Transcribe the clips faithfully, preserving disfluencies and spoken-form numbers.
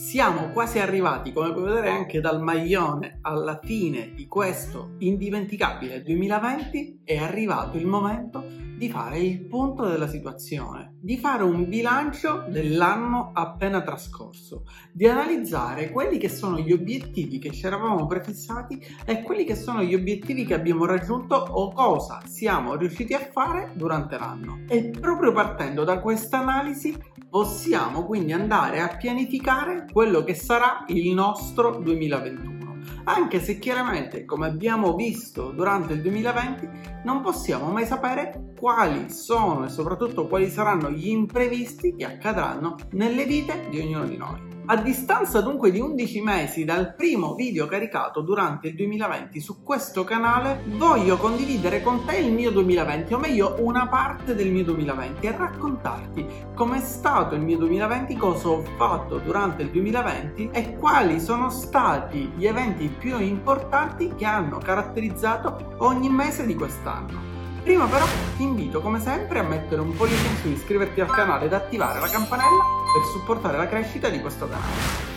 Siamo quasi arrivati, come puoi vedere anche dal maglione, alla fine di questo indimenticabile duemilaventi. È arrivato il momento di fare il punto della situazione, di fare un bilancio dell'anno appena trascorso, di analizzare quelli che sono gli obiettivi che ci eravamo prefissati e quelli che sono gli obiettivi che abbiamo raggiunto o cosa siamo riusciti a fare durante l'anno. E proprio partendo da questa analisi possiamo quindi andare a pianificare quello che sarà il nostro duemilaventuno. Anche se chiaramente, come abbiamo visto durante il duemilaventi, non possiamo mai sapere quali sono e soprattutto quali saranno gli imprevisti che accadranno nelle vite di ognuno di noi. A distanza dunque di undici mesi dal primo video caricato durante il duemilaventi su questo canale, voglio condividere con te il mio duemilaventi, o meglio una parte del mio duemilaventi, e raccontarti com'è stato il mio duemilaventi, cosa ho fatto durante il duemilaventi e quali sono stati gli eventi più importanti che hanno caratterizzato ogni mese di quest'anno. Prima però ti invito come sempre a mettere un pollice in su, iscriverti al canale ed attivare la campanella per supportare la crescita di questo canale.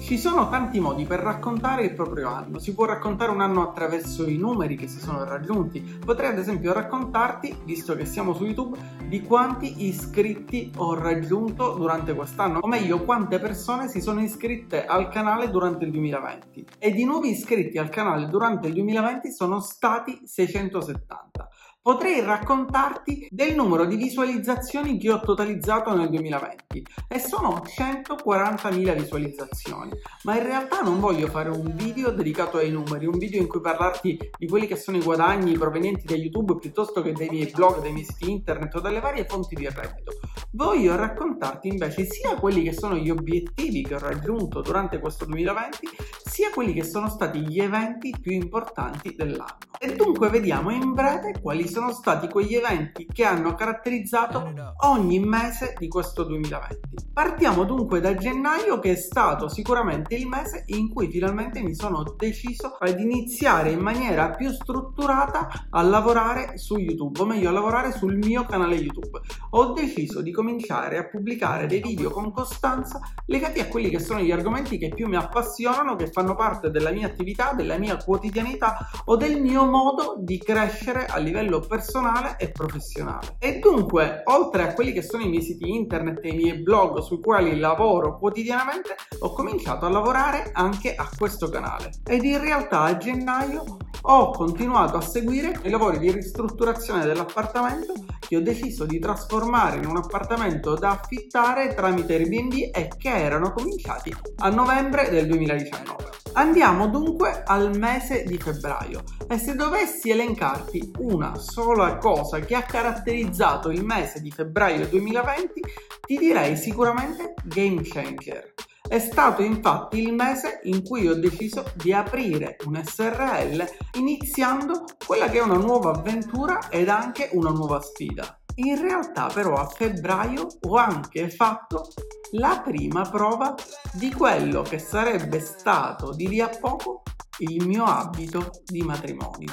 Ci sono tanti modi per raccontare il proprio anno. Si può raccontare un anno attraverso i numeri che si sono raggiunti. Potrei ad esempio raccontarti, visto che siamo su YouTube, di quanti iscritti ho raggiunto durante quest'anno, o meglio quante persone si sono iscritte al canale durante il duemilaventi. E di nuovi iscritti al canale durante il duemilaventi sono stati seicentosettanta. Potrei raccontarti del numero di visualizzazioni che ho totalizzato nel duemilaventi, e sono centoquarantamila visualizzazioni, ma in realtà non voglio fare un video dedicato ai numeri, un video in cui parlarti di quelli che sono i guadagni provenienti da YouTube piuttosto che dai miei blog, dai miei siti internet o dalle varie fonti di reddito. Voglio raccontarti invece sia quelli che sono gli obiettivi che ho raggiunto durante questo duemilaventi, sia quelli che sono stati gli eventi più importanti dell'anno. E dunque vediamo in breve quali sono stati quegli eventi che hanno caratterizzato ogni mese di questo duemilaventi. Partiamo dunque da gennaio, che è stato sicuramente il mese in cui finalmente mi sono deciso ad iniziare in maniera più strutturata a lavorare su YouTube, o meglio a lavorare sul mio canale YouTube. Ho deciso di cominciare a pubblicare dei video con costanza legati a quelli che sono gli argomenti che più mi appassionano, che fanno parte della mia attività, della mia quotidianità o del mio modo di crescere a livello personale e professionale. E dunque, oltre a quelli che sono i miei siti internet e i miei blog sui quali lavoro quotidianamente, ho cominciato a lavorare anche a questo canale. Ed in realtà a gennaio ho continuato a seguire i lavori di ristrutturazione dell'appartamento che ho deciso di trasformare in un appartamento da affittare tramite Airbnb e che erano cominciati a novembre del duemiladiciannove. Andiamo dunque al mese di febbraio, e se dovessi elencarti una sola cosa che ha caratterizzato il mese di febbraio duemilaventi, ti direi sicuramente Game Changer. È stato infatti il mese in cui ho deciso di aprire un S R L, iniziando quella che è una nuova avventura ed anche una nuova sfida. In realtà però a febbraio ho anche fatto la prima prova di quello che sarebbe stato di lì a poco il mio abito di matrimonio.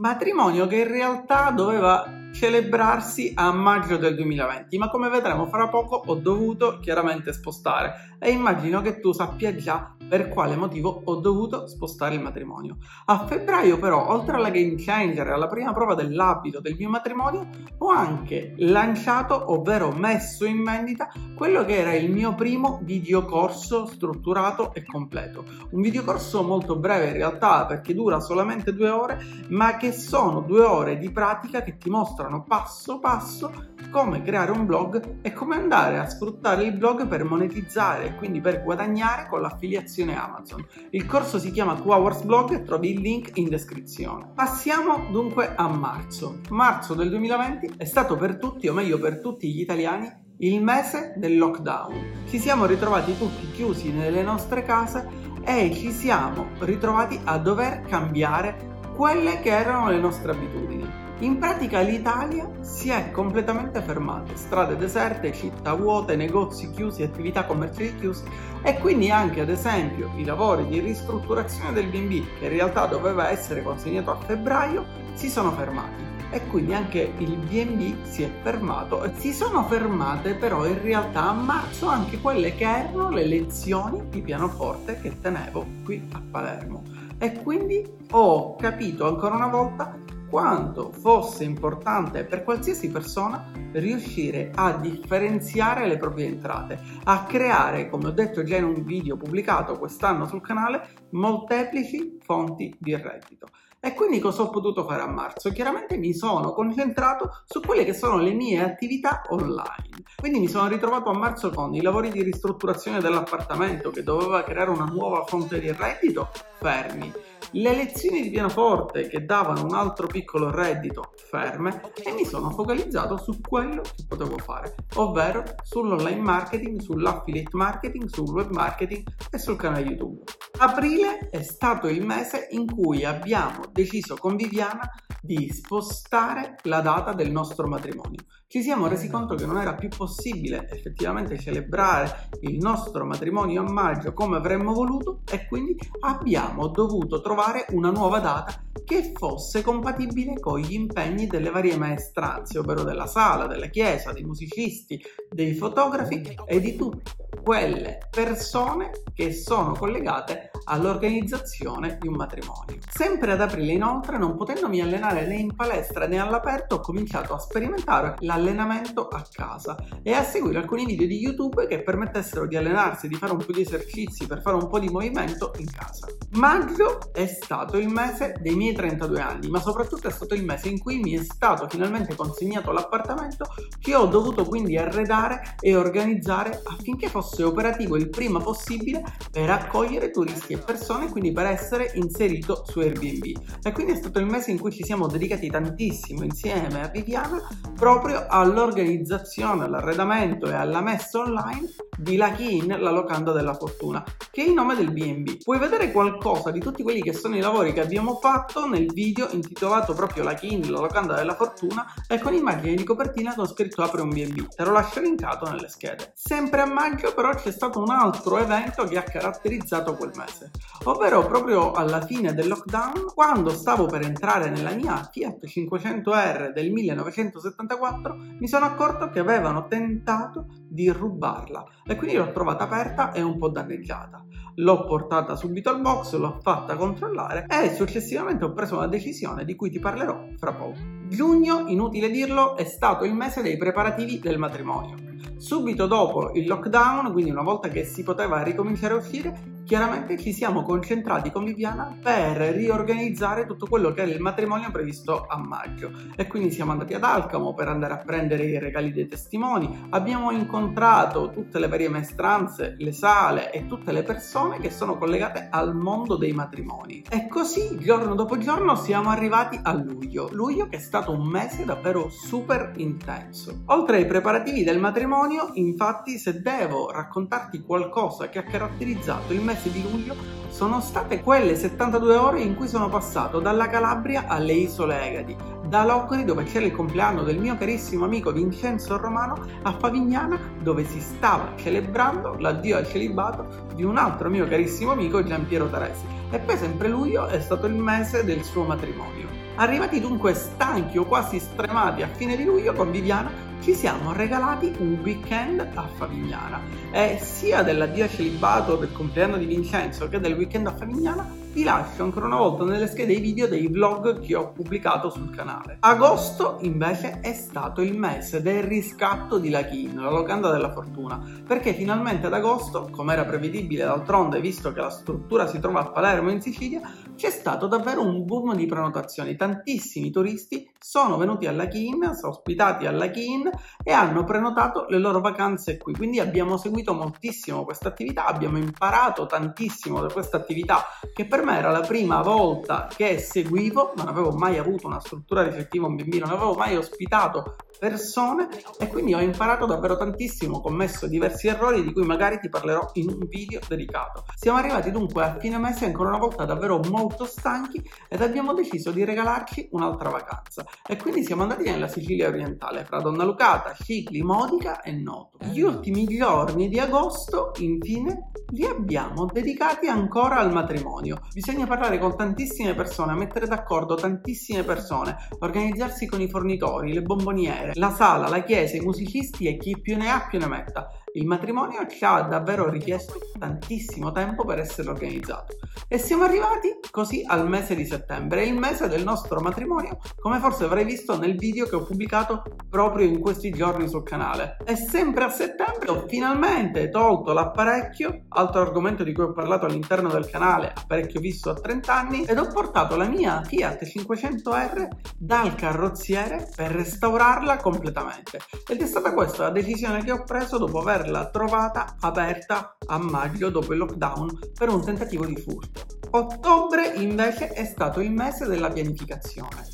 Matrimonio che in realtà doveva celebrarsi a maggio del duemilaventi, ma come vedremo fra poco ho dovuto chiaramente spostare, e immagino che tu sappia già per quale motivo ho dovuto spostare il matrimonio. A febbraio però, oltre alla Game Changer e alla prima prova dell'abito del mio matrimonio, ho anche lanciato, ovvero messo in vendita, quello che era il mio primo videocorso strutturato e completo. Un videocorso molto breve in realtà, perché dura solamente due ore, ma che sono due ore di pratica che ti mostrano passo passo come creare un blog e come andare a sfruttare il blog per monetizzare e quindi per guadagnare con l'affiliazione Amazon. Il corso si chiama Two Hours Blog e trovi il link in descrizione. Passiamo dunque a marzo. Marzo del duemilaventi è stato per tutti, o meglio per tutti gli italiani, il mese del lockdown. Ci siamo ritrovati tutti chiusi nelle nostre case e ci siamo ritrovati a dover cambiare quelle che erano le nostre abitudini. In pratica l'Italia si è completamente fermata, strade deserte, città vuote, negozi chiusi, attività commerciali chiuse, e quindi anche ad esempio i lavori di ristrutturazione del B and B, che in realtà doveva essere consegnato a febbraio, si sono fermati. e quindi anche il B and B si è fermato. Si sono fermate però in realtà a marzo anche quelle che erano le lezioni di pianoforte che tenevo qui a Palermo, e quindi ho capito ancora una volta quanto fosse importante per qualsiasi persona riuscire a differenziare le proprie entrate, a creare, come ho detto già in un video pubblicato quest'anno sul canale, molteplici fonti di reddito. E quindi cosa ho potuto fare a marzo? Chiaramente mi sono concentrato su quelle che sono le mie attività online, quindi mi sono ritrovato a marzo con i lavori di ristrutturazione dell'appartamento che doveva creare una nuova fonte di reddito, fermi, le lezioni di pianoforte che davano un altro piccolo reddito, ferme, e mi sono focalizzato su quello che potevo fare, ovvero sull'online marketing, sull'affiliate marketing, sul web marketing e sul canale YouTube. Aprile è stato il mese in cui abbiamo deciso con Viviana di spostare la data del nostro matrimonio. Ci siamo resi conto che non era più possibile effettivamente celebrare il nostro matrimonio a maggio come avremmo voluto, e quindi abbiamo dovuto trovare una nuova data che fosse compatibile con gli impegni delle varie maestranze, ovvero della sala, della chiesa, dei musicisti, dei fotografi e di tutte quelle persone che sono collegate all'organizzazione di un matrimonio. Sempre ad aprile inoltre, non potendomi allenare né in palestra né all'aperto, ho cominciato a sperimentare l'allenamento a casa e a seguire alcuni video di YouTube che permettessero di allenarsi, di fare un po' di esercizi per fare un po' di movimento in casa. Maggio è stato il mese dei miei trentadue anni, ma soprattutto è stato il mese in cui mi è stato finalmente consegnato l'appartamento, che ho dovuto quindi arredare e organizzare affinché fosse operativo il prima possibile per accogliere turisti e persone, quindi per essere inserito su Airbnb. E quindi è stato il mese in cui ci siamo dedicati tantissimo insieme a Viviana proprio all'organizzazione, all'arredamento e alla messa online di Lucky Inn, la locanda della fortuna, che è il nome del B and B. Puoi vedere qualcosa di tutti quelli che sono i lavori che abbiamo fatto nel video intitolato proprio Lucky Inn, la locanda della fortuna, e con immagini di copertina con scritto apri un B and B. Te lo lascio linkato nelle schede. Sempre a maggio però c'è stato un altro evento che ha caratterizzato quel mese, ovvero proprio alla fine del lockdown, quando stavo per entrare nella mia Fiat cinquecento R del millenovecentosettantaquattro, mi sono accorto che avevano tentato di rubarla, e quindi l'ho trovata aperta e un po' danneggiata. L'ho portata subito al box, l'ho fatta controllare e successivamente ho preso una decisione di cui ti parlerò fra poco. Giugno, inutile dirlo, è stato il mese dei preparativi del matrimonio. Subito dopo il lockdown, quindi una volta che si poteva ricominciare a uscire, chiaramente ci siamo concentrati con Viviana per riorganizzare tutto quello che era il matrimonio previsto a maggio, e quindi siamo andati ad Alcamo per andare a prendere i regali dei testimoni, abbiamo incontrato tutte le varie maestranze, le sale e tutte le persone che sono collegate al mondo dei matrimoni, e così giorno dopo giorno siamo arrivati a luglio, luglio che è stato un mese davvero super intenso. Oltre ai preparativi del matrimonio, infatti, se devo raccontarti qualcosa che ha caratterizzato il mese di luglio, sono state quelle settantadue ore in cui sono passato dalla Calabria alle Isole Egadi, da Locri, dove c'era il compleanno del mio carissimo amico Vincenzo Romano, a Favignana, dove si stava celebrando l'addio al celibato di un altro mio carissimo amico Gian Piero Taresi, e poi sempre luglio è stato il mese del suo matrimonio. Arrivati dunque stanchi o quasi stremati a fine di luglio, con Viviana ci siamo regalati un weekend a Favignana, e sia dell'addio al celibato, del compleanno di Vincenzo, che del weekend a Favignana vi lascio ancora una volta nelle schede i video dei vlog che ho pubblicato sul canale. Agosto invece è stato il mese del riscatto di Lucky Inn, la locanda della fortuna, perché finalmente ad agosto, come era prevedibile d'altronde visto che la struttura si trova a Palermo in Sicilia, c'è stato davvero un boom di prenotazioni. Tantissimi turisti sono venuti a Lucky Inn, sono ospitati a Lucky Inn e hanno prenotato le loro vacanze qui, quindi abbiamo seguito moltissimo questa attività, abbiamo imparato tantissimo da questa attività che per me era la prima volta che seguivo, non avevo mai avuto una struttura ricettiva, un bambino, non avevo mai ospitato persone, e quindi ho imparato davvero tantissimo, ho commesso diversi errori di cui magari ti parlerò in un video dedicato. Siamo arrivati dunque a fine mese ancora una volta davvero molto stanchi ed abbiamo deciso di regalarci un'altra vacanza, e quindi siamo andati nella Sicilia orientale, fra Donna Lucata, Scicli, Modica e Noto. Gli ultimi giorni di agosto infine li abbiamo dedicati ancora al matrimonio, Bisogna parlare con tantissime persone, mettere d'accordo tantissime persone, organizzarsi con i fornitori, le bomboniere, la sala, la chiesa, i musicisti e chi più ne ha più ne metta. Il matrimonio ci ha davvero richiesto tantissimo tempo per essere organizzato e siamo arrivati così al mese di settembre, il mese del nostro matrimonio, come forse avrai visto nel video che ho pubblicato proprio in questi giorni sul canale. E sempre a settembre ho finalmente tolto l'apparecchio, altro argomento di cui ho parlato all'interno del canale, apparecchio visto a trenta anni, ed ho portato la mia Fiat cinquecento R dal carrozziere per restaurarla completamente, ed è stata questa la decisione che ho preso dopo aver l'ha trovata aperta a maggio dopo il lockdown per un tentativo di furto. Ottobre invece è stato il mese della pianificazione.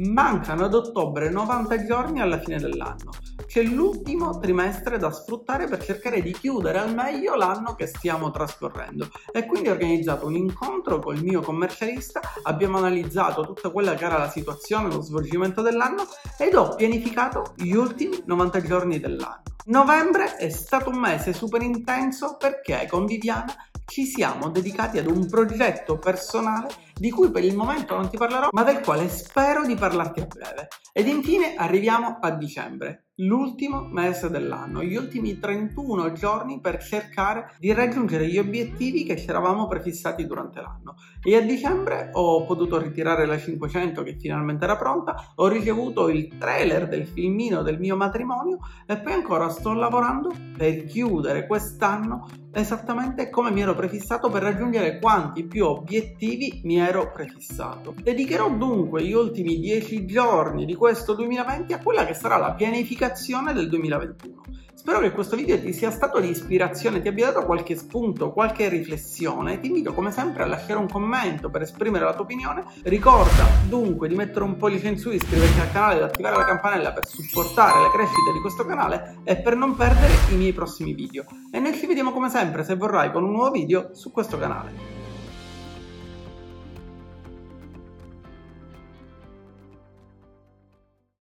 Mancano ad ottobre novanta giorni alla fine dell'anno. C'è l'ultimo trimestre da sfruttare per cercare di chiudere al meglio l'anno che stiamo trascorrendo, e quindi ho organizzato un incontro col mio commercialista, abbiamo analizzato tutta quella che era la situazione, lo svolgimento dell'anno, ed ho pianificato gli ultimi novanta giorni dell'anno. Novembre è stato un mese super intenso perché con Viviana ci siamo dedicati ad un progetto personale di cui per il momento non ti parlerò, ma del quale spero di parlarti a breve. Ed infine arriviamo a dicembre, l'ultimo mese dell'anno, gli ultimi trentuno giorni per cercare di raggiungere gli obiettivi che ci eravamo prefissati durante l'anno. E a dicembre ho potuto ritirare la cinquecento che finalmente era pronta, ho ricevuto il trailer del filmino del mio matrimonio e poi ancora sto lavorando per chiudere quest'anno esattamente come mi ero prefissato, per raggiungere quanti più obiettivi mi ero prefissato. Dedicherò dunque gli ultimi dieci giorni di questo duemilaventi a quella che sarà la pianificazione del duemilaventuno. Spero che questo video ti sia stato di ispirazione, ti abbia dato qualche spunto, qualche riflessione. Ti invito come sempre a lasciare un commento per esprimere la tua opinione. Ricorda dunque di mettere un pollice in su, iscriverti al canale ed attivare la campanella per supportare la crescita di questo canale e per non perdere i miei prossimi video. E noi ci vediamo come sempre, se vorrai, con un nuovo video su questo canale.